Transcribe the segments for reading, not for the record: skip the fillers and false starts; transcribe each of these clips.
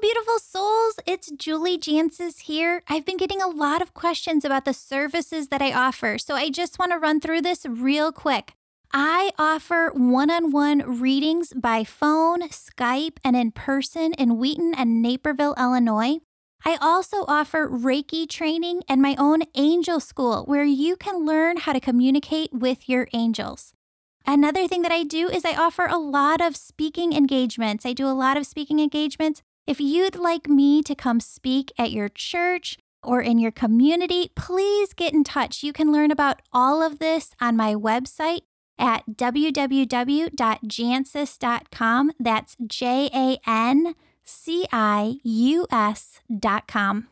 beautiful souls. It's Julie Jancis here. I've been getting a lot of questions about the services that I offer, so I just want to run through this real quick. I offer one-on-one readings by phone, Skype, and in person in Wheaton and Naperville, Illinois. I also offer Reiki training and my own angel school where you can learn how to communicate with your angels. Another thing that I do is I offer a lot of speaking engagements. I do a lot of speaking engagements. If you'd like me to come speak at your church or in your community, please get in touch. You can learn about all of this on my website at www.jancis.com. That's JANCIUS.com.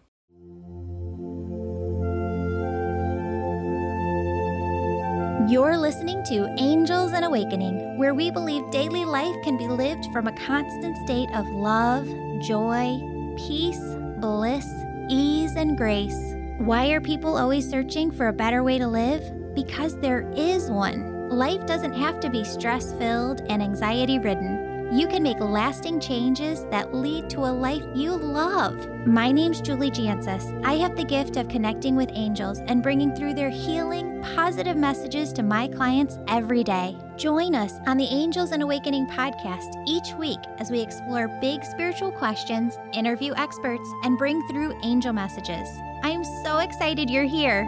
You're listening to Angels and Awakening, where we believe daily life can be lived from a constant state of love, joy, peace, bliss, ease, and grace. Why are people always searching for a better way to live? Because there is one. Life doesn't have to be stress-filled and anxiety-ridden. You can make lasting changes that lead to a life you love. My name's Julie Jancis. I have the gift of connecting with angels and bringing through their healing, positive messages to my clients every day. Join us on the Angels and Awakening podcast each week as we explore big spiritual questions, interview experts, and bring through angel messages. I am so excited you're here.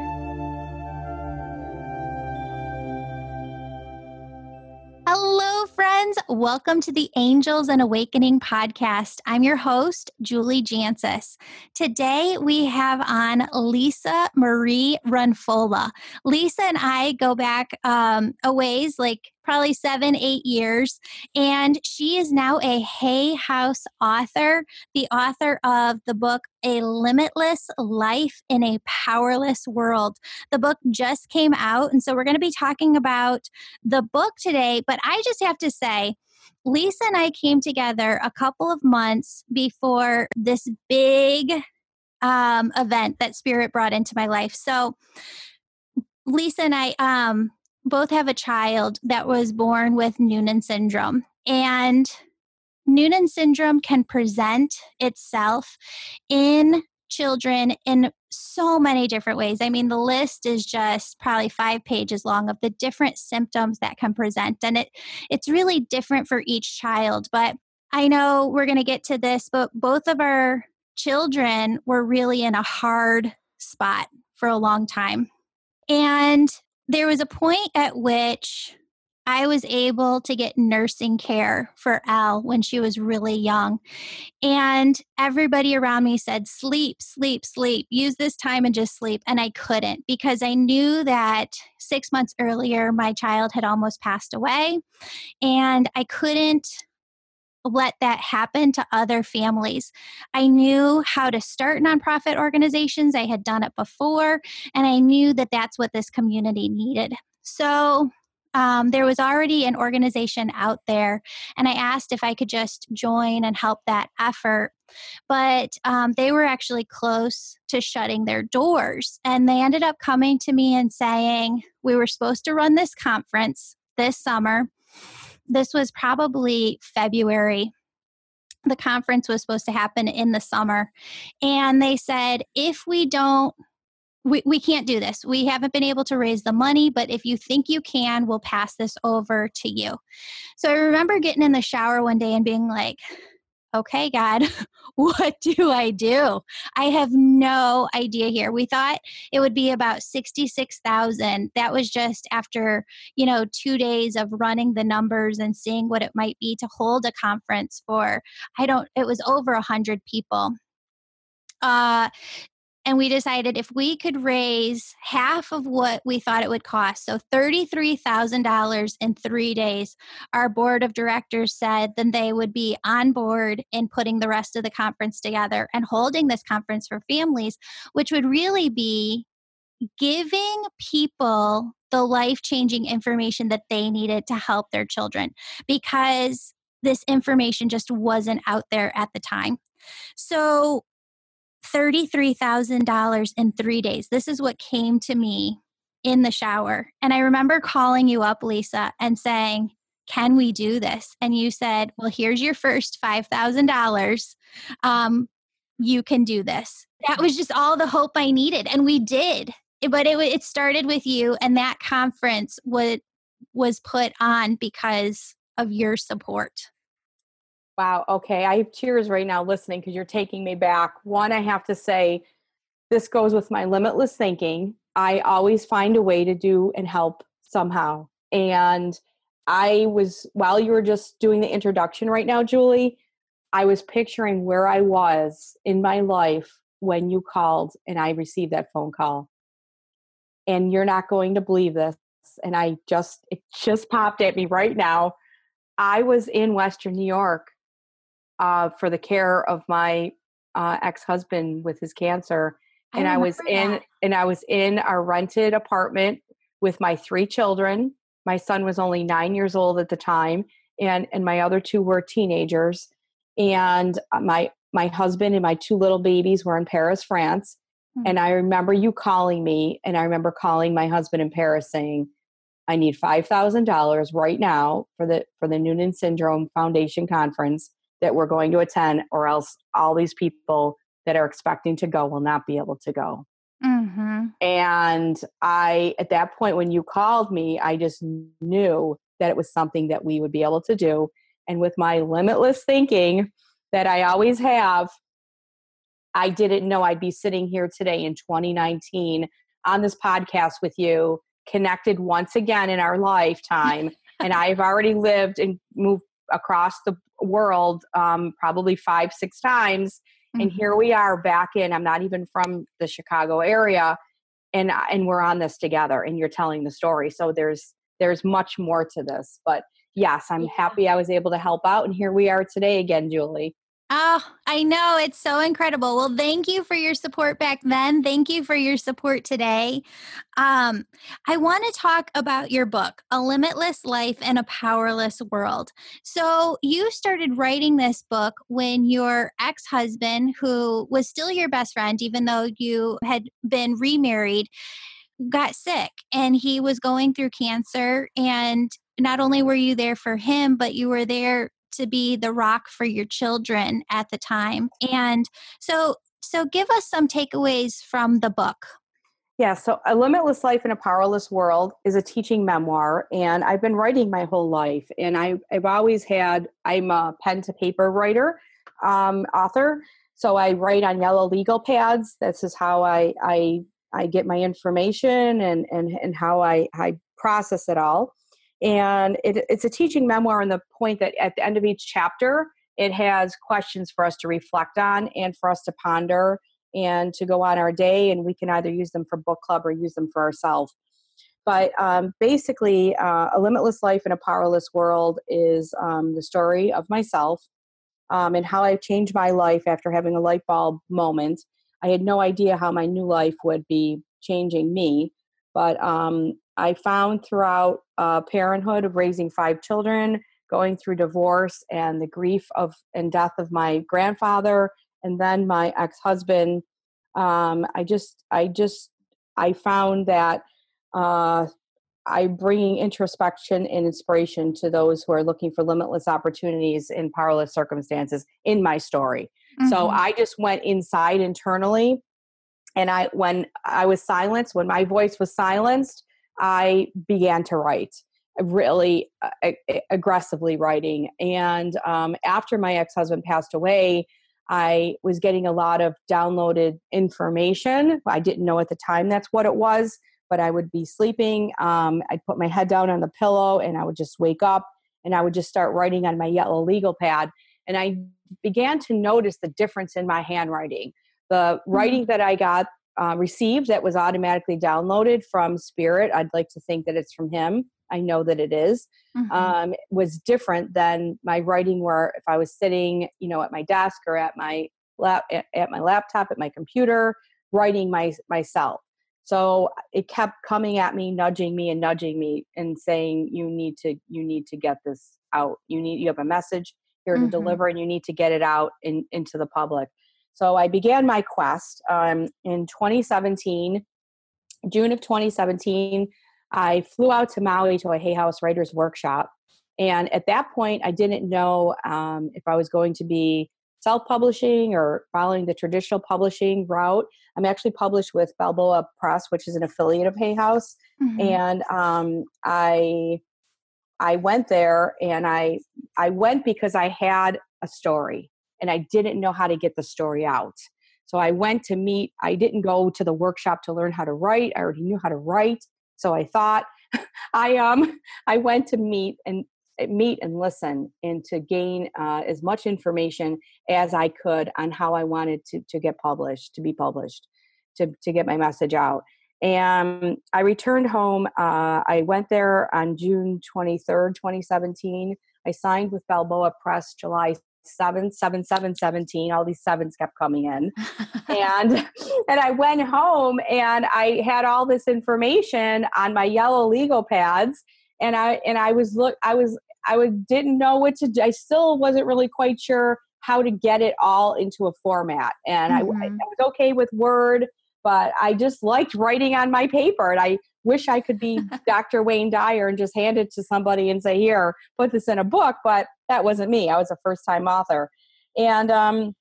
Hello, friends. Welcome to the Angels and Awakening podcast. I'm your host, Julie Jancis. Today, we have on Lisa Marie Runfola. Lisa and I go back a ways, like probably 7-8 years, and she is now a Hay House author, the author of the book A Limitless Life in a Powerless World. The book just came out, and so we're going to be talking about the book today, but I just have to say, Lisa and I came together a couple of months before this big event that Spirit brought into my life. So Lisa and I both have a child that was born with Noonan syndrome. And Noonan syndrome can present itself in children in so many different ways. I mean, the list is just probably 5 pages long of the different symptoms that can present. And it's really different for each child. But I know we're going to get to this, but both of our children were really in a hard spot for a long time. And there was a point at which I was able to get nursing care for Elle when she was really young. And everybody around me said, sleep, sleep, sleep, use this time and just sleep. And I couldn't because I knew that 6 months earlier, my child had almost passed away. And I couldn't let that happen to other families. I knew how to start nonprofit organizations. I had done it before, and I knew that that's what this community needed. So there was already an organization out there, and I asked if I could just join and help that effort. But they were actually close to shutting their doors, and they ended up coming to me and saying, we were supposed to run this conference this summer. This was probably February. The conference was supposed to happen in the summer. And they said, if we don't, we can't do this. We haven't been able to raise the money, but if you think you can, we'll pass this over to you. So I remember getting in the shower one day and being like, okay, God, what do I do? I have no idea here. We thought it would be about $66,000. That was just after, 2 days of running the numbers and seeing what it might be to hold a conference for, it was over 100 people. And we decided if we could raise half of what we thought it would cost, so $33,000 in 3 days, our board of directors said then they would be on board in putting the rest of the conference together and holding this conference for families, which would really be giving people the life-changing information that they needed to help their children, because this information just wasn't out there at the time. So $33,000 in 3 days. This is what came to me in the shower. And I remember calling you up, Lisa, and saying, can we do this? And you said, well, here's your first $5,000. You can do this. That was just all the hope I needed. And we did. But it started with you. And that conference was put on because of your support. Wow. Okay. I have tears right now listening because you're taking me back. One, I have to say, this goes with my limitless thinking. I always find a way to do and help somehow. And I was, while you were just doing the introduction right now, Julie, I was picturing where I was in my life when you called and I received that phone call. And you're not going to believe this. And it just popped at me right now. I was in Western New York for the care of my ex-husband with his cancer. And I was in our rented apartment with my three children. My son was only 9 years old at the time, and my other two were teenagers. And my husband and my two little babies were in Paris, France. Mm-hmm. And I remember you calling me, and I remember calling my husband in Paris saying, I need $5,000 right now for the Noonan Syndrome Foundation conference that we're going to attend, or else all these people that are expecting to go will not be able to go. Mm-hmm. And at that point, when you called me, I just knew that it was something that we would be able to do. And with my limitless thinking that I always have, I didn't know I'd be sitting here today in 2019 on this podcast with you, connected once again in our lifetime. And I've already lived and moved across the world probably 5-6 times. Mm-hmm. And here we are back in, I'm not even from the Chicago area, and we're on this together and you're telling the story. So there's much more to this, but yes, I'm happy I was able to help out. And here we are today again, Julie. Oh, I know. It's so incredible. Well, thank you for your support back then. Thank you for your support today. I want to talk about your book, A Limitless Life in a Powerless World. So you started writing this book when your ex-husband, who was still your best friend, even though you had been remarried, got sick and he was going through cancer. And not only were you there for him, but you were there to be the rock for your children at the time. And so give us some takeaways from the book. Yeah, so A Limitless Life in a Powerless World is a teaching memoir, and I've been writing my whole life. And I've always had, I'm a pen to paper writer, author. So I write on yellow legal pads. This is how I get my information and how I process it all. And it's a teaching memoir in the point that at the end of each chapter, it has questions for us to reflect on and for us to ponder and to go on our day. And we can either use them for book club or use them for ourselves. But basically, A Limitless Life in a Powerless World is the story of myself and how I changed my life after having a light bulb moment. I had no idea how my new life would be changing me. But I found throughout parenthood of raising 5 children, going through divorce and the grief of and death of my grandfather, and then my ex-husband, I found that I'm bringing introspection and inspiration to those who are looking for limitless opportunities in powerless circumstances in my story. Mm-hmm. So I just went inside internally. And when my voice was silenced, I began to write, really aggressively writing. And after my ex-husband passed away, I was getting a lot of downloaded information. I didn't know at the time that's what it was, but I would be sleeping. I'd put my head down on the pillow and I would just wake up and I would just start writing on my yellow legal pad. And I began to notice the difference in my handwriting. The writing that I got received that was automatically downloaded from Spirit, I'd like to think that it's from him. I know that it is. Mm-hmm. Was different than my writing where if I was sitting, at my desk or at my laptop, at my computer, writing myself. So it kept coming at me, nudging me, and saying, "You need to get this out. You have a message here to deliver, and you need to get it out into the public." So I began my quest in 2017, June of 2017. I flew out to Maui to a Hay House writers workshop, And at that point, I didn't know if I was going to be self-publishing or following the traditional publishing route. I'm actually published with Balboa Press, which is an affiliate of Hay House. Mm-hmm. And I went there, and I went because I had a story and I didn't know how to get the story out. So I went to meet, I didn't go to the workshop to learn how to write. I already knew how to write. So I thought I went to meet and listen and to gain as much information as I could on how I wanted to get published, to be published, to get my message out. And I returned home. I went there on June 23rd, 2017. I signed with Balboa Press July 7th, 7/7/17. All these sevens kept coming in. and I went home and I had all this information on my yellow legal pads. And I didn't know what to do. I still wasn't really quite sure how to get it all into a format. And I was okay with Word, but I just liked writing on my paper. And I wish I could be Dr. Wayne Dyer and just hand it to somebody and say, here, put this in a book. But that wasn't me. I was a first-time author. And I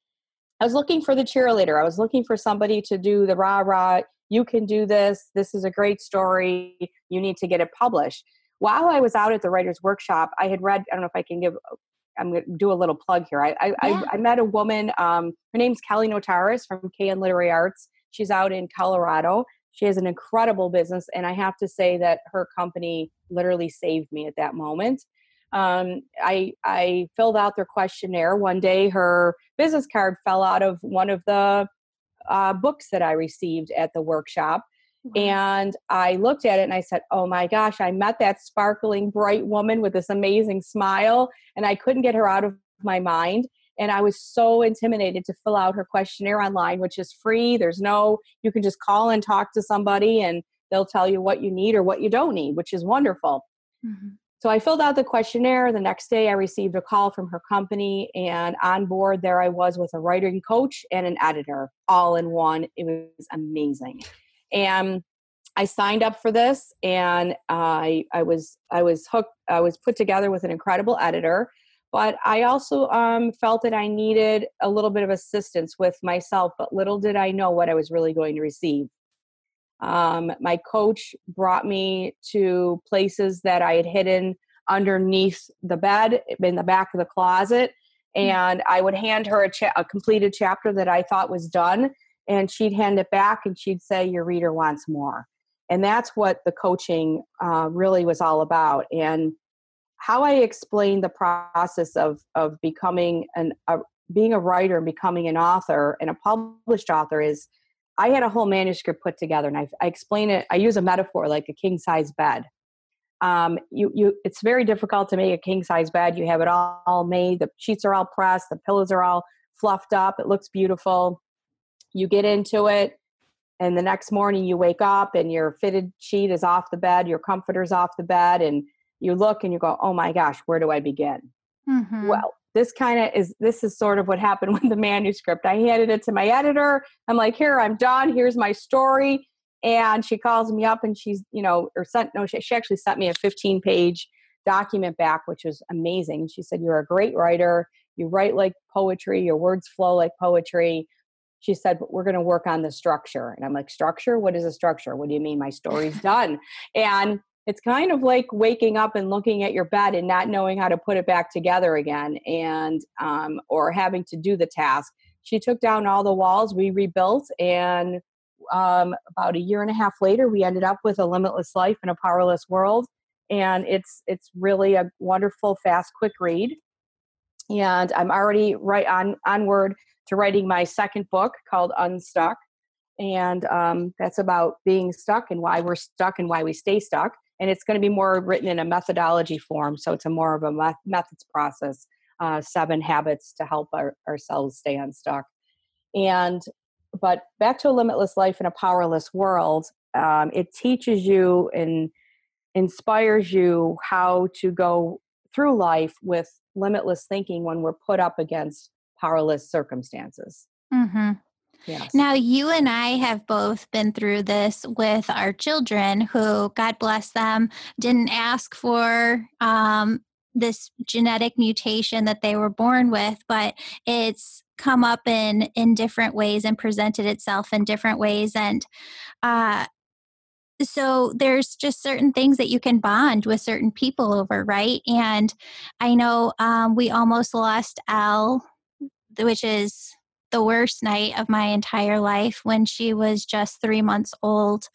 was looking for the cheerleader. I was looking for somebody to do the rah-rah, you can do this. This is a great story. You need to get it published. While I was out at the writer's workshop, I had read, I don't know if I can give, I'm going to do a little plug here. I met a woman, her name's Kelly Notaris from KN Literary Arts. She's out in Colorado. She has an incredible business. And I have to say that her company literally saved me at that moment. I filled out their questionnaire. One day, her business card fell out of one of the books that I received at the workshop. And I looked at it and I said, oh my gosh, I met that sparkling, bright woman with this amazing smile, and I couldn't get her out of my mind. And I was so intimidated to fill out her questionnaire online, which is free. You can just call and talk to somebody and they'll tell you what you need or what you don't need, which is wonderful. Mm-hmm. So I filled out the questionnaire. The next day I received a call from her company, and on board there I was with a writing coach and an editor all in one. It was amazing. And I signed up for this, and I was hooked. I was put together with an incredible editor, but I also felt that I needed a little bit of assistance with myself, but little did I know what I was really going to receive. My coach brought me to places that I had hidden underneath the bed, in the back of the closet, and I would hand her a completed chapter that I thought was done. And she'd hand it back and she'd say, your reader wants more. And that's what the coaching really was all about. And how I explained the process of becoming being a writer and becoming an author and a published author is I had a whole manuscript put together, and I explain it. I use a metaphor like a king-size bed. It's very difficult to make a king-size bed. You have it all made. The sheets are all pressed. The pillows are all fluffed up. It looks beautiful. You get into it, and the next morning you wake up and your fitted sheet is off the bed, your comforter's off the bed, and you look and you go, oh my gosh, where do I begin? Mm-hmm. Well, this is sort of what happened with the manuscript. I handed it to my editor. I'm like, here, I'm done. Here's my story. And she calls me up and she actually sent me a 15-page document back, which was amazing. She said, you're a great writer. You write like poetry. Your words flow like poetry. She said, but we're going to work on the structure. And I'm like, structure? What is a structure? What do you mean? My story's done. And it's kind of like waking up and looking at your bed and not knowing how to put it back together again, and or having to do the task. She took down all the walls. We rebuilt. And about a year and a half later, we ended up with a limitless life in a powerless world. And it's really a wonderful, fast, quick read. And I'm already right onward to writing my second book called Unstuck. And that's about being stuck and why we're stuck and why we stay stuck. And it's going to be more written in a methodology form. So it's more of a methods process, 7 habits to help ourselves stay unstuck. But back to a limitless life in a powerless world, it teaches you and inspires you how to go through life with limitless thinking when we're put up against powerless circumstances. Mm-hmm. Yes. Now, you and I have both been through this with our children who, God bless them, didn't ask for this genetic mutation that they were born with, but it's come up in different ways and presented itself in different ways. And so there's just certain things that you can bond with certain people over, right? And I know we almost lost Elle, which is the worst night of my entire life, when she was just 3 months old.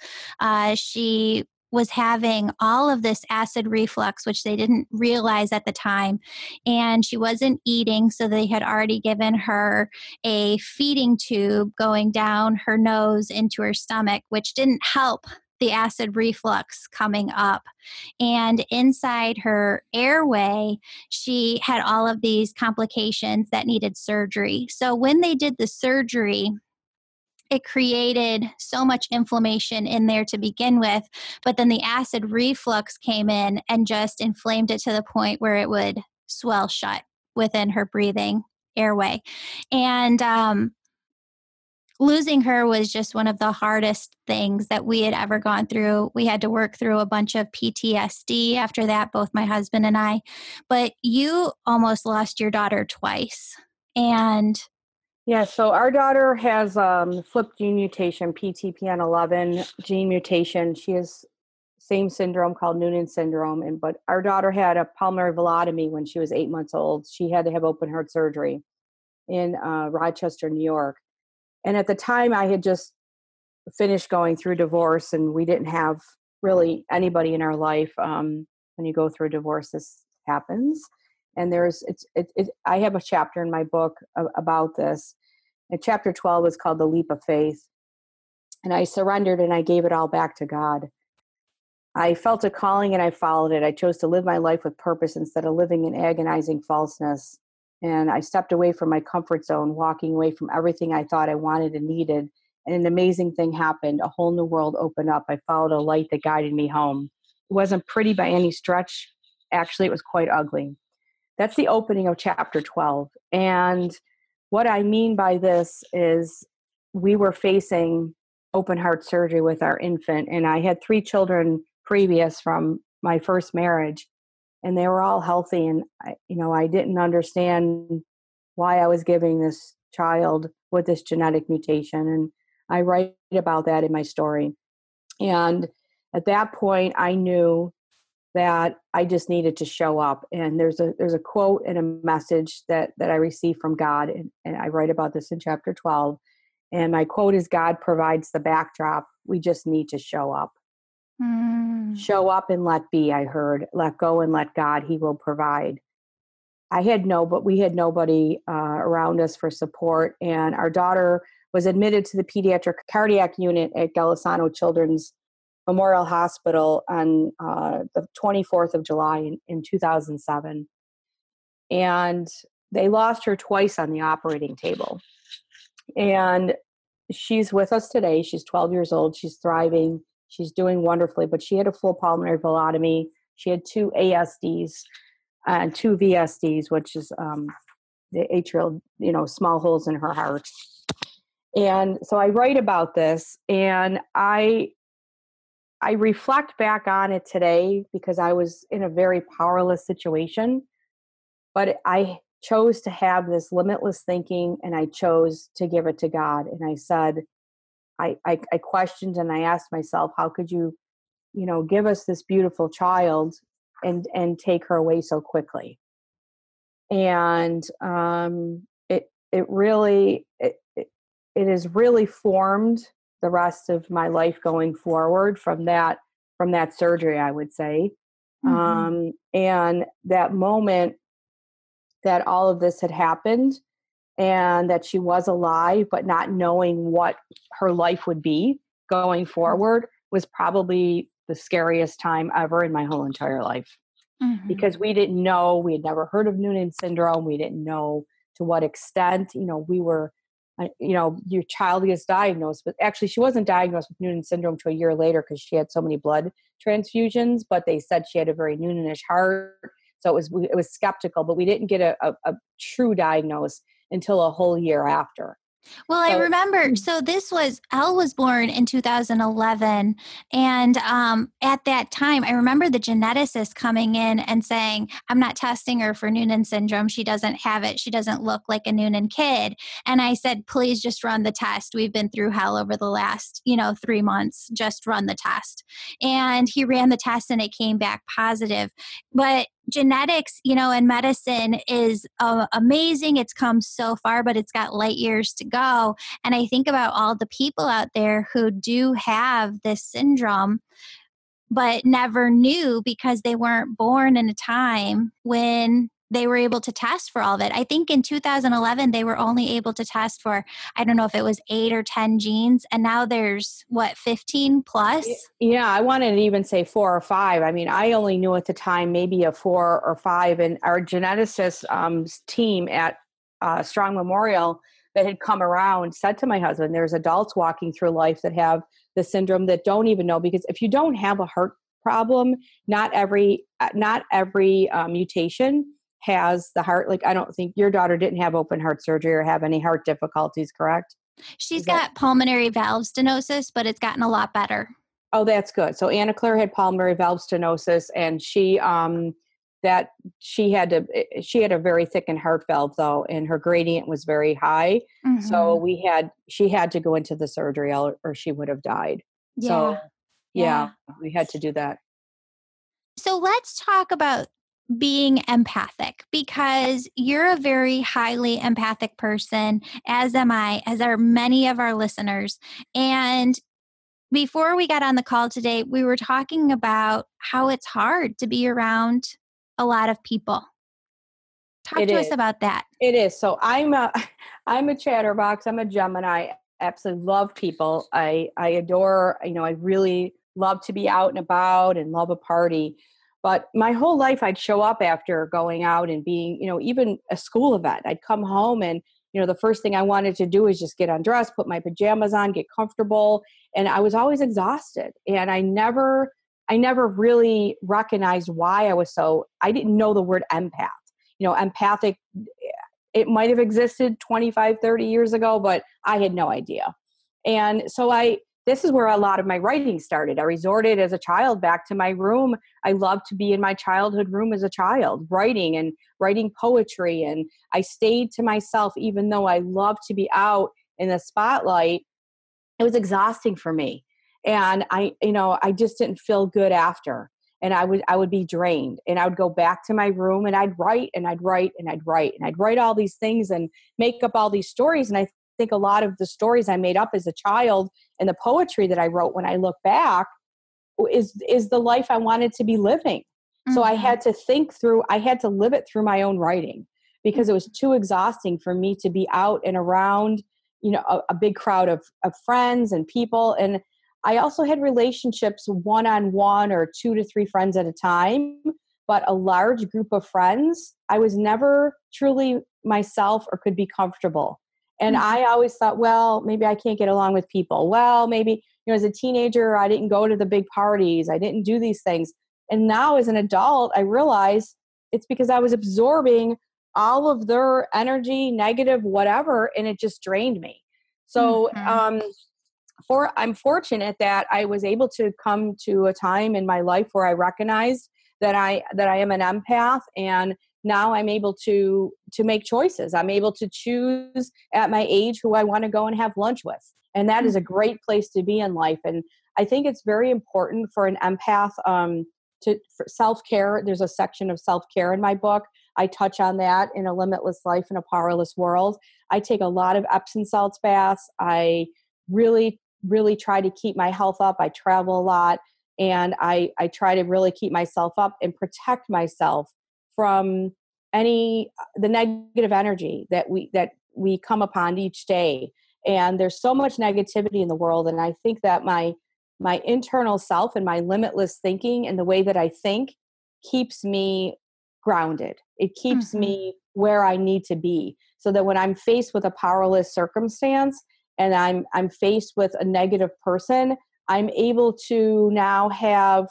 She was having all of this acid reflux, which they didn't realize at the time. And she wasn't eating, so they had already given her a feeding tube going down her nose into her stomach, which didn't help the acid reflux coming up. And inside her airway, she had all of these complications that needed surgery. So when they did the surgery, it created so much inflammation in there to begin with, but then the acid reflux came in and just inflamed it to the point where it would swell shut within her breathing airway. And losing her was just one of the hardest things that we had ever gone through. We had to work through a bunch of PTSD after that, both my husband and I. But you almost lost your daughter twice. And yeah, so our daughter has flipped gene mutation, PTPN 11 gene mutation. She has same syndrome called Noonan syndrome. But our daughter had a pulmonary velotomy when she was 8 months old. She had to have open heart surgery in Rochester, New York. And at the time, I had just finished going through divorce, and we didn't have really anybody in our life. When you go through a divorce, this happens. And I have a chapter in my book about this. And chapter 12 is called The Leap of Faith. And I surrendered and I gave it all back to God. I felt a calling and I followed it. I chose to live my life with purpose instead of living in agonizing falseness. And I stepped away from my comfort zone, walking away from everything I thought I wanted and needed. And an amazing thing happened. A whole new world opened up. I followed a light that guided me home. It wasn't pretty by any stretch. Actually, it was quite ugly. That's the opening of chapter 12. And what I mean by this is we were facing open heart surgery with our infant. And I had three children previous from my first marriage. And they were all healthy, and I didn't understand why I was giving this child with this genetic mutation, and I write about that in my story. And at that point, I knew that I just needed to show up. And there's a quote and a message that I received from God, and I write about this in chapter 12. And my quote is, "God provides the backdrop. We just need to show up." Mm. Show up and let be, I heard. Let go and let God, He will provide. We had nobody around us for support. And our daughter was admitted to the pediatric cardiac unit at Galisano Children's Memorial Hospital on the 24th of July in 2007. And they lost her twice on the operating table. And she's with us today. She's 12 years old. She's thriving. She's doing wonderfully, but she had a full pulmonary velotomy. She had two ASDs and two VSDs, which is the atrial, small holes in her heart. And so I write about this, and I reflect back on it today because I was in a very powerless situation, but I chose to have this limitless thinking, and I chose to give it to God. And I said, I questioned and I asked myself, how could you, give us this beautiful child and take her away so quickly? And it has really formed the rest of my life going forward from that surgery, I would say. Mm-hmm. And that moment that all of this had happened, and that she was alive, but not knowing what her life would be going forward, was probably the scariest time ever in my whole entire life. Mm-hmm. Because we didn't know, we had never heard of Noonan syndrome. We didn't know to what extent, we were, your child gets diagnosed, but actually she wasn't diagnosed with Noonan syndrome till a year later because she had so many blood transfusions, but they said she had a very Noonanish heart. So it was skeptical, but we didn't get a true diagnosis until a whole year after. Well, I remember, so this was, Elle was born in 2011, and at that time, I remember the geneticist coming in and saying, I'm not testing her for Noonan syndrome, she doesn't have it, she doesn't look like a Noonan kid, and I said, please just run the test, we've been through hell over the last, 3 months, just run the test, and he ran the test and it came back positive, but genetics, in medicine is amazing. It's come so far, but it's got light years to go. And I think about all the people out there who do have this syndrome, but never knew because they weren't born in a time when they were able to test for all of it. I think in 2011, they were only able to test for, I don't know if it was 8 or 10 genes. And now there's 15 plus? Yeah, I wanted to even say 4 or 5. I mean, I only knew at the time, maybe a 4 or 5. And our geneticist team at Strong Memorial that had come around said to my husband, there's adults walking through life that have the syndrome that don't even know, because if you don't have a heart problem, not every mutation has the heart, like I don't think your daughter didn't have open heart surgery or have any heart difficulties, correct? She's got pulmonary valve stenosis, but it's gotten a lot better. Oh, that's good. So Anna Claire had pulmonary valve stenosis, and she had a very thickened heart valve though, and her gradient was very high. Mm-hmm. So she had to go into the surgery or she would have died. Yeah. So yeah, we had to do that. So let's talk about being empathic, because you're a very highly empathic person, as am I, as are many of our listeners. And before we got on the call today, we were talking about how it's hard to be around a lot of people. Talk to us about that. It is. So I'm a chatterbox. I'm a Gemini. I absolutely love people. I adore, I really love to be out and about and love a party. But my whole life, I'd show up after going out and being, even a school event. I'd come home and, the first thing I wanted to do is just get undressed, put my pajamas on, get comfortable. And I was always exhausted. And I never really recognized why I didn't know the word empath. Empathic, it might have existed 25, 30 years ago, but I had no idea. And so this is where a lot of my writing started. I resorted as a child back to my room. I loved to be in my childhood room as a child, writing poetry. And I stayed to myself, even though I loved to be out in the spotlight. It was exhausting for me. And I just didn't feel good after. And I would be drained, and I would go back to my room and I'd write and I'd write and I'd write and I'd write all these things and make up all these stories. And I think a lot of the stories I made up as a child and the poetry that I wrote, when I look back, is the life I wanted to be living. Mm-hmm. So I had to live it through my own writing, because it was too exhausting for me to be out and around, a big crowd of friends and people. And I also had relationships one-on-one or 2 to 3 friends at a time, but a large group of friends, I was never truly myself or could be comfortable. And I always thought, well, maybe I can't get along with people. Well, maybe, as a teenager, I didn't go to the big parties. I didn't do these things. And now as an adult, I realize it's because I was absorbing all of their energy, negative, whatever, and it just drained me. So I'm fortunate that I was able to come to a time in my life where I recognized that I am an empath, and now I'm able to make choices. I'm able to choose at my age who I want to go and have lunch with. And that is a great place to be in life. And I think it's very important for an empath for self-care. There's a section of self-care in my book. I touch on that in A Limitless Life in a Powerless World. I take a lot of Epsom salts baths. I really, really try to keep my health up. I travel a lot, and I try to really keep myself up and protect myself from the negative energy that we come upon each day. And there's so much negativity in the world. And I think that my internal self and my limitless thinking and the way that I think keeps me grounded. It keeps me where I need to be, so that when I'm faced with a powerless circumstance and I'm faced with a negative person, I'm able to now have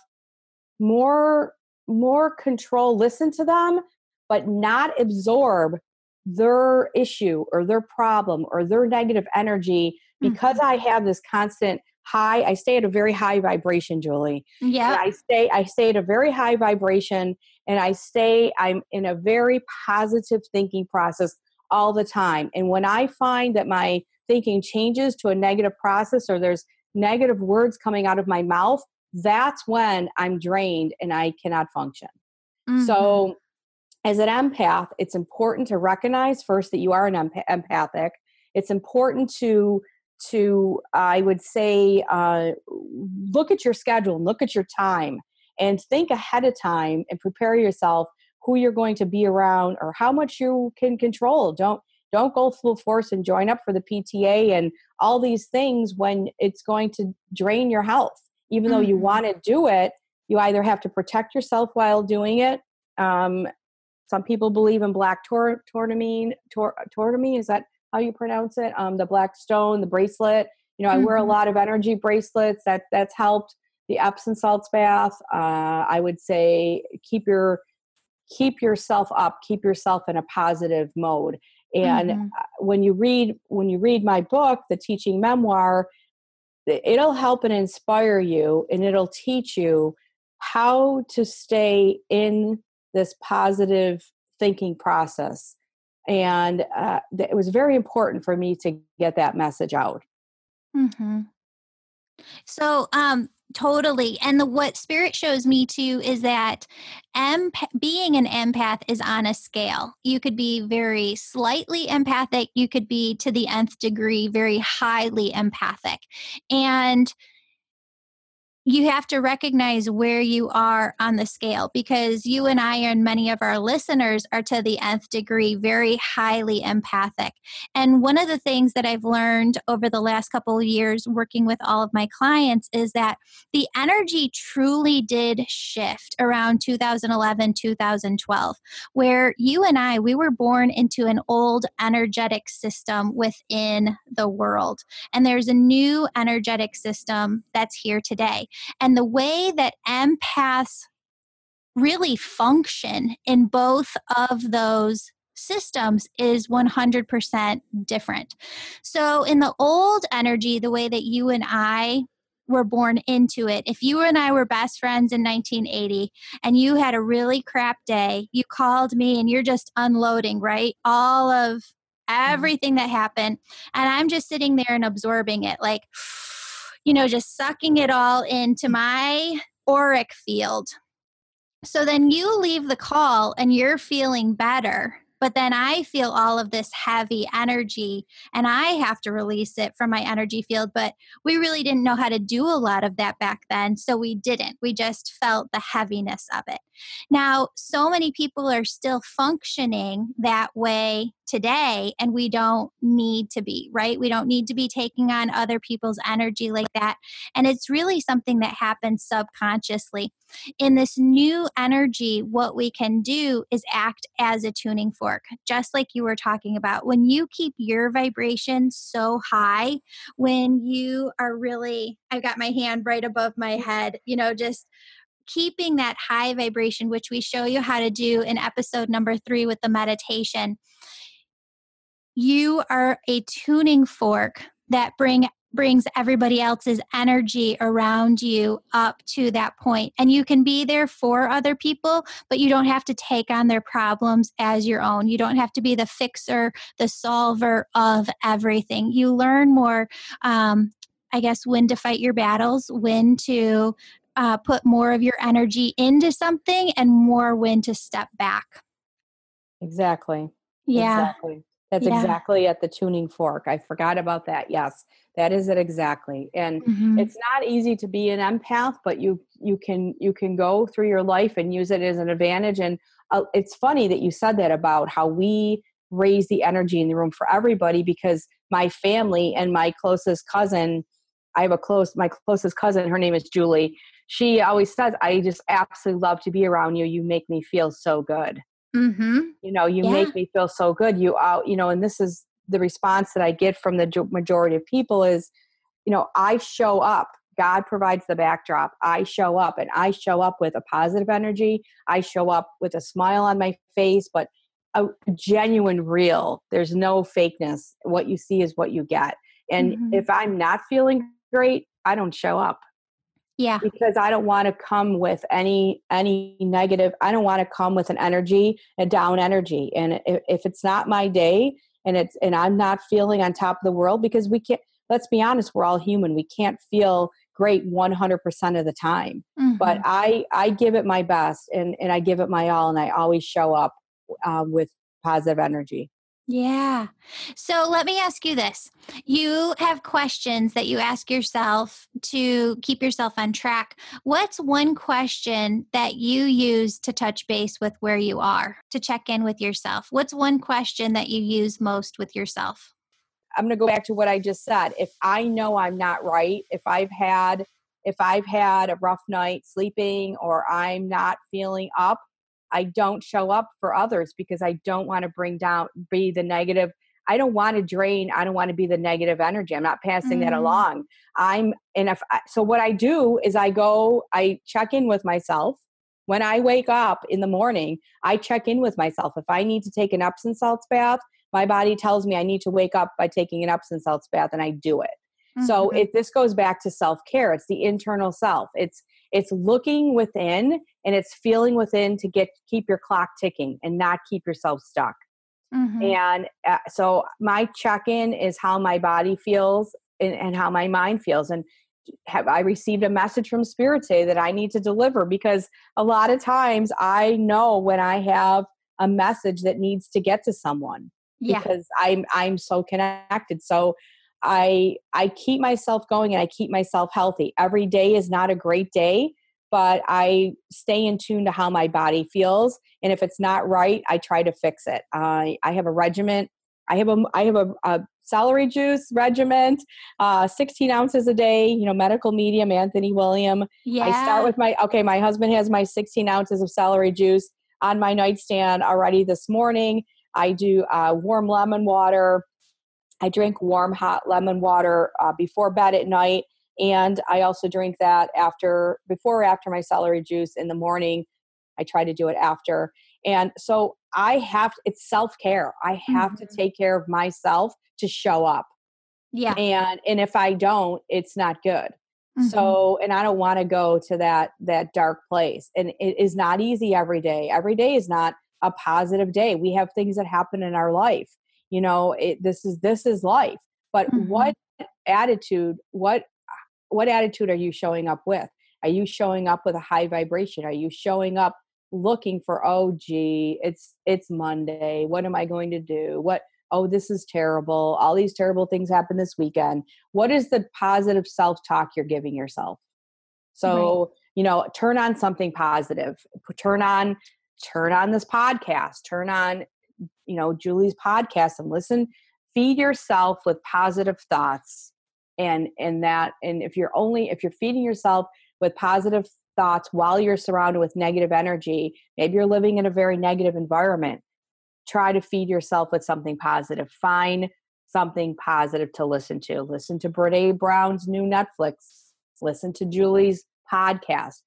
more control, listen to them, but not absorb their issue or their problem or their negative energy, because I have this constant high, I stay at a very high vibration, Julie. Yeah. I stay at a very high vibration, and I'm in a very positive thinking process all the time. And when I find that my thinking changes to a negative process, or there's negative words coming out of my mouth, that's when I'm drained and I cannot function. Mm-hmm. So as an empath, it's important to recognize first that you are an empathic. It's important to I would say, look at your schedule and look at your time and think ahead of time and prepare yourself who you're going to be around or how much you can control. Don't go full force and join up for the PTA and all these things when it's going to drain your health. Even though you want to do it, you either have to protect yourself while doing it. Some people believe in black tourmaline. Is that how you pronounce it? The black stone, the bracelet. You know, I wear a lot of energy bracelets. That's helped. The Epsom salts bath. I would say keep yourself up. Keep yourself in a positive mode. And when you read my book, The Teaching Memoir, it'll help and inspire you, and it'll teach you how to stay in this positive thinking process. And it was very important for me to get that message out. Mm-hmm. So totally. And what Spirit shows me too is that being an empath is on a scale. You could be very slightly empathic. You could be, to the nth degree, very highly empathic. And you have to recognize where you are on the scale, because you and I and many of our listeners are, to the nth degree, very highly empathic. And one of the things that I've learned over the last couple of years working with all of my clients is that the energy truly did shift around 2011, 2012, where you and I, we were born into an old energetic system within the world. And there's a new energetic system that's here today. And the way that empaths really function in both of those systems is 100% different. So in the old energy, the way that you and I were born into it, if you and I were best friends in 1980 and you had a really crap day, you called me and you're just unloading, right? All of everything that happened. And I'm just sitting there and absorbing it, like, you know, just sucking it all into my auric field. So then you leave the call and you're feeling better, but then I feel all of this heavy energy and I have to release it from my energy field. But we really didn't know how to do a lot of that back then, so we didn't. We just felt the heaviness of it. Now, so many people are still functioning that way today, and we don't need to be, right? We don't need to be taking on other people's energy like that. And it's really something that happens subconsciously. In this new energy, what we can do is act as a tuning fork, just like you were talking about. When you keep your vibration so high, when you are really, I've got my hand right above my head, you know, just keeping that high vibration, which we show you how to do in episode number 3 with the meditation. You are a tuning fork that brings everybody else's energy around you up to that point. And you can be there for other people, but you don't have to take on their problems as your own. You don't have to be the fixer, the solver of everything. You learn more, I guess, when to fight your battles, when to put more of your energy into something, and more when to step back. Exactly. Yeah. Exactly. That's exactly at the tuning fork. I forgot about that. Yes, that is it exactly. And it's not easy to be an empath, but you can go through your life and use it as an advantage. And it's funny that you said that about how we raise the energy in the room for everybody, because my family and my closest cousin, my closest cousin, her name is Julie. She always says, I just absolutely love to be around you. You make me feel so good. Mm-hmm. You know, you make me feel so good. You know, and this is the response that I get from the majority of people is, you know, I show up. God provides the backdrop. I show up, and I show up with a positive energy. I show up with a smile on my face, but a genuine real. There's no fakeness. What you see is what you get. And if I'm not feeling great, I don't show up. Yeah. Because I don't want to come with any negative. I don't want to come with an energy, a down energy. And if it's not my day and I'm not feeling on top of the world, because we can't, let's be honest, we're all human. We can't feel great 100% of the time, but I give it my best and I give it my all, and I always show up with positive energy. Yeah. So let me ask you this. You have questions that you ask yourself to keep yourself on track. What's one question that you use to touch base with where you are, to check in with yourself? What's one question that you use most with yourself? I'm going to go back to what I just said. If I know I'm not right, if I've had a rough night sleeping, or I'm not feeling up, I don't show up for others because I don't want to be the negative. I don't want to drain. I don't want to be the negative energy. I'm not passing that along. So what I do is I check in with myself. When I wake up in the morning, I check in with myself. If I need to take an Epsom salts bath, my body tells me I need to wake up by taking an Epsom salts bath, and I do it. So if this goes back to self-care, it's the internal self. It's looking within, and it's feeling within to keep your clock ticking and not keep yourself stuck. And so my check-in is how my body feels and how my mind feels. And have I received a message from Spirit today that I need to deliver? Because a lot of times I know when I have a message that needs to get to someone because I'm so connected. So I keep myself going, and I keep myself healthy. Every day is not a great day, but I stay in tune to how my body feels. And if it's not right, I try to fix it. I have a regimen. I have a celery juice regimen, 16 ounces a day, Medical Medium, Anthony William. Yeah. I start with my husband has my 16 ounces of celery juice on my nightstand already this morning. I do warm lemon water. I drink warm, hot lemon water before bed at night, and I also drink that before or after my celery juice in the morning. I try to do it after. And so it's self-care. I have to take care of myself to show up. Yeah. And if I don't, it's not good. So, and I don't want to go to that dark place. And it is not easy every day. Every day is not a positive day. We have things that happen in our life. This is life, but what attitude are you showing up with? Are you showing up with a high vibration? Are you showing up looking for, oh, gee, it's Monday. What am I going to do? This is terrible. All these terrible things happen this weekend. What is the positive self-talk you're giving yourself? So, turn on something positive, turn on this podcast, turn on Julie's podcast, and listen, feed yourself with positive thoughts. And if you're feeding yourself with positive thoughts while you're surrounded with negative energy, maybe you're living in a very negative environment, try to feed yourself with something positive. Find something positive to listen to. Listen to Brene Brown's new Netflix. Listen to Julie's podcast.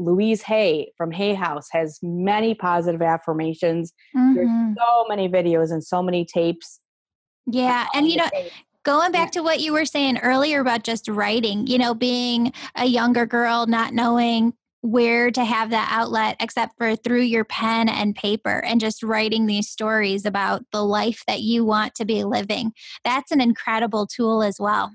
Louise Hay from Hay House has many positive affirmations. There's so many videos and so many tapes. Yeah. And going back to what you were saying earlier about just writing, being a younger girl, not knowing where to have that outlet except for through your pen and paper, and just writing these stories about the life that you want to be living. That's an incredible tool as well.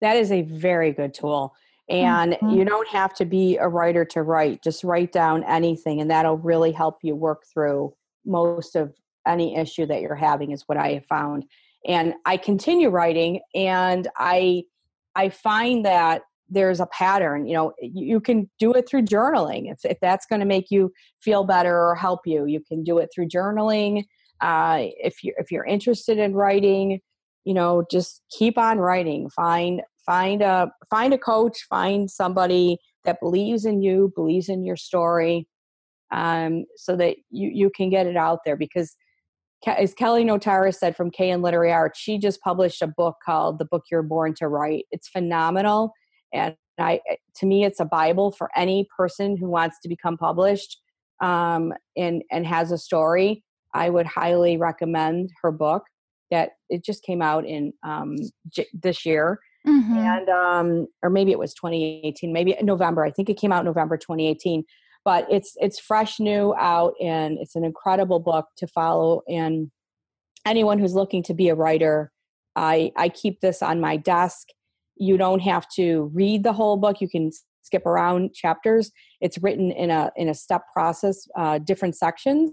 That is a very good tool. And you don't have to be a writer to write. Just write down anything, and that'll really help you work through most of any issue that you're having, is what I have found. And I continue writing, and I find that there's a pattern. You can do it through journaling. If that's going to make you feel better or help you, you can do it through journaling. If you're interested in writing, just keep on writing. Find a coach, find somebody that believes in you, believes in your story, so that you can get it out there. Because as Kelly Notaris said from KN Literary Arts, she just published a book called The Book You're Born to Write. It's phenomenal. And to me, it's a Bible for any person who wants to become published and has a story. I would highly recommend her book. That it just came out in this year, mm-hmm. and or maybe it was 2018, maybe November. I think it came out November 2018. But it's fresh, new out, and it's an incredible book to follow. And anyone who's looking to be a writer, I keep this on my desk. You don't have to read the whole book. You can skip around chapters. It's written in a step process, different sections.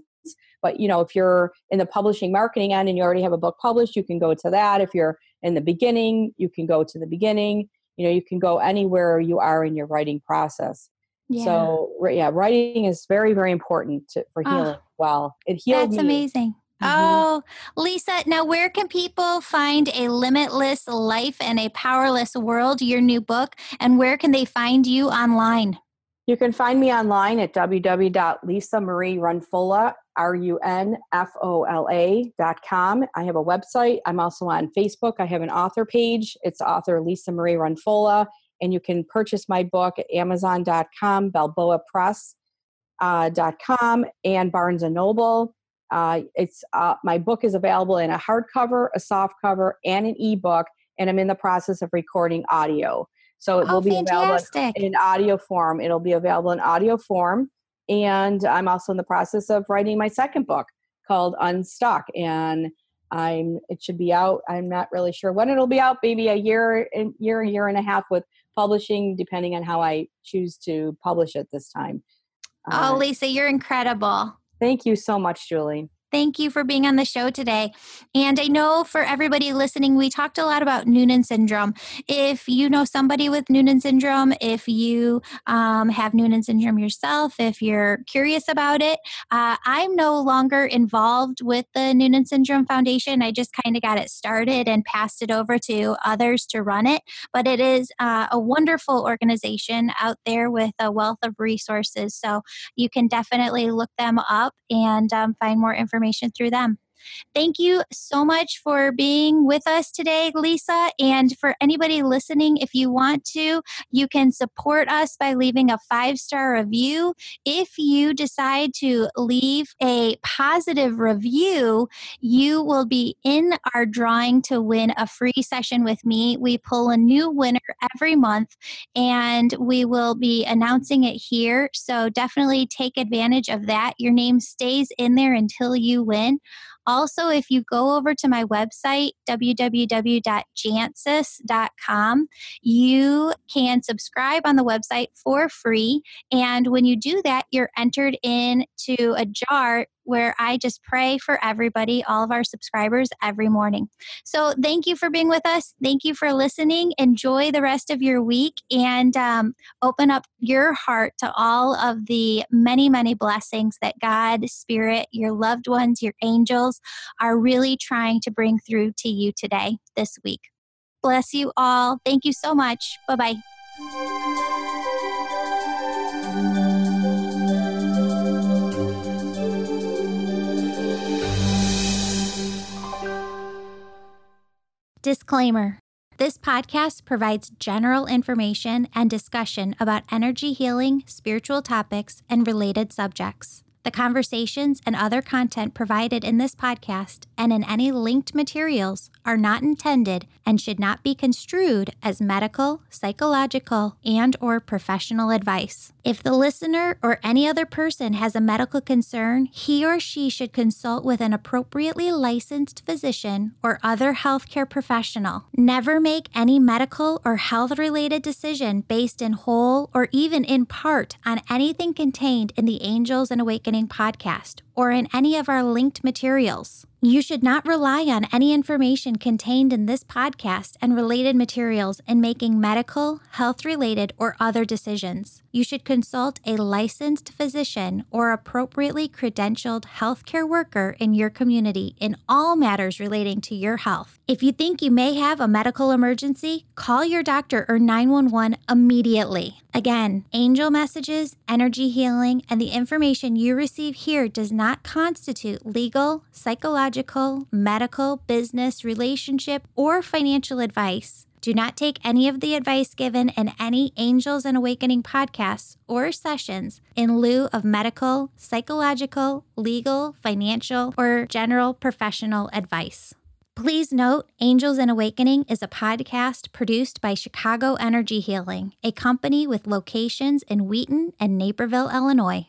But, you know, if you're in the publishing marketing end and you already have a book published, you can go to that. If you're in the beginning, you can go to the beginning. You know, you can go anywhere you are in your writing process. Yeah. So, yeah, writing is very, very important for healing. Well, it healed me. That's amazing. Oh, Lisa, now where can people find A Limitless Life and a Powerless World, your new book, and where can they find you online? You can find me online at www.lisamarierunfola.com. runfola.com. I have a website. I'm also on Facebook. I have an author page. It's author Lisa Marie Runfola, and you can purchase my book at Amazon.com, BalboaPress.com, and Barnes & Noble. My book is available in a hardcover, a softcover, and an ebook, and I'm in the process of recording audio. So it will be available in audio form. It'll be available in audio form. And I'm also in the process of writing my second book called Unstuck. And it should be out. I'm not really sure when it'll be out, maybe a year and a half with publishing, depending on how I choose to publish it this time. Oh, Lisa, you're incredible. Thank you so much, Julie. Thank you for being on the show today. And I know for everybody listening, we talked a lot about Noonan syndrome. If you know somebody with Noonan syndrome, if you have Noonan syndrome yourself, if you're curious about it, I'm no longer involved with the Noonan Syndrome Foundation. I just kind of got it started and passed it over to others to run it. But it is a wonderful organization out there with a wealth of resources. So you can definitely look them up and find more information through them. Thank you so much for being with us today, Lisa. And for anybody listening, if you want to, you can support us by leaving a 5-star review. If you decide to leave a positive review, you will be in our drawing to win a free session with me. We pull a new winner every month, and we will be announcing it here. So definitely take advantage of that. Your name stays in there until you win. Also, if you go over to my website, www.jancis.com, you can subscribe on the website for free. And when you do that, you're entered into a jar where I just pray for everybody, all of our subscribers, every morning. So thank you for being with us. Thank you for listening. Enjoy the rest of your week, and open up your heart to all of the many, many blessings that God, Spirit, your loved ones, your angels, are really trying to bring through to you today, this week. Bless you all. Thank you so much. Bye-bye. Disclaimer. This podcast provides general information and discussion about energy healing, spiritual topics, and related subjects. The conversations and other content provided in this podcast and in any linked materials are not intended and should not be construed as medical, psychological, and/or professional advice. If the listener or any other person has a medical concern, he or she should consult with an appropriately licensed physician or other healthcare professional. Never make any medical or health-related decision based in whole or even in part on anything contained in the Angels and Awakening podcast or in any of our linked materials. You should not rely on any information contained in this podcast and related materials in making medical, health-related, or other decisions. You should consult a licensed physician or appropriately credentialed healthcare worker in your community in all matters relating to your health. If you think you may have a medical emergency, call your doctor or 911 immediately. Again, angel messages, energy healing, and the information you receive here does not constitute legal, psychological, medical, business, relationship, or financial advice. Do not take any of the advice given in any Angels and Awakening podcasts or sessions in lieu of medical, psychological, legal, financial, or general professional advice. Please note, Angels and Awakening is a podcast produced by Chicago Energy Healing, a company with locations in Wheaton and Naperville, Illinois.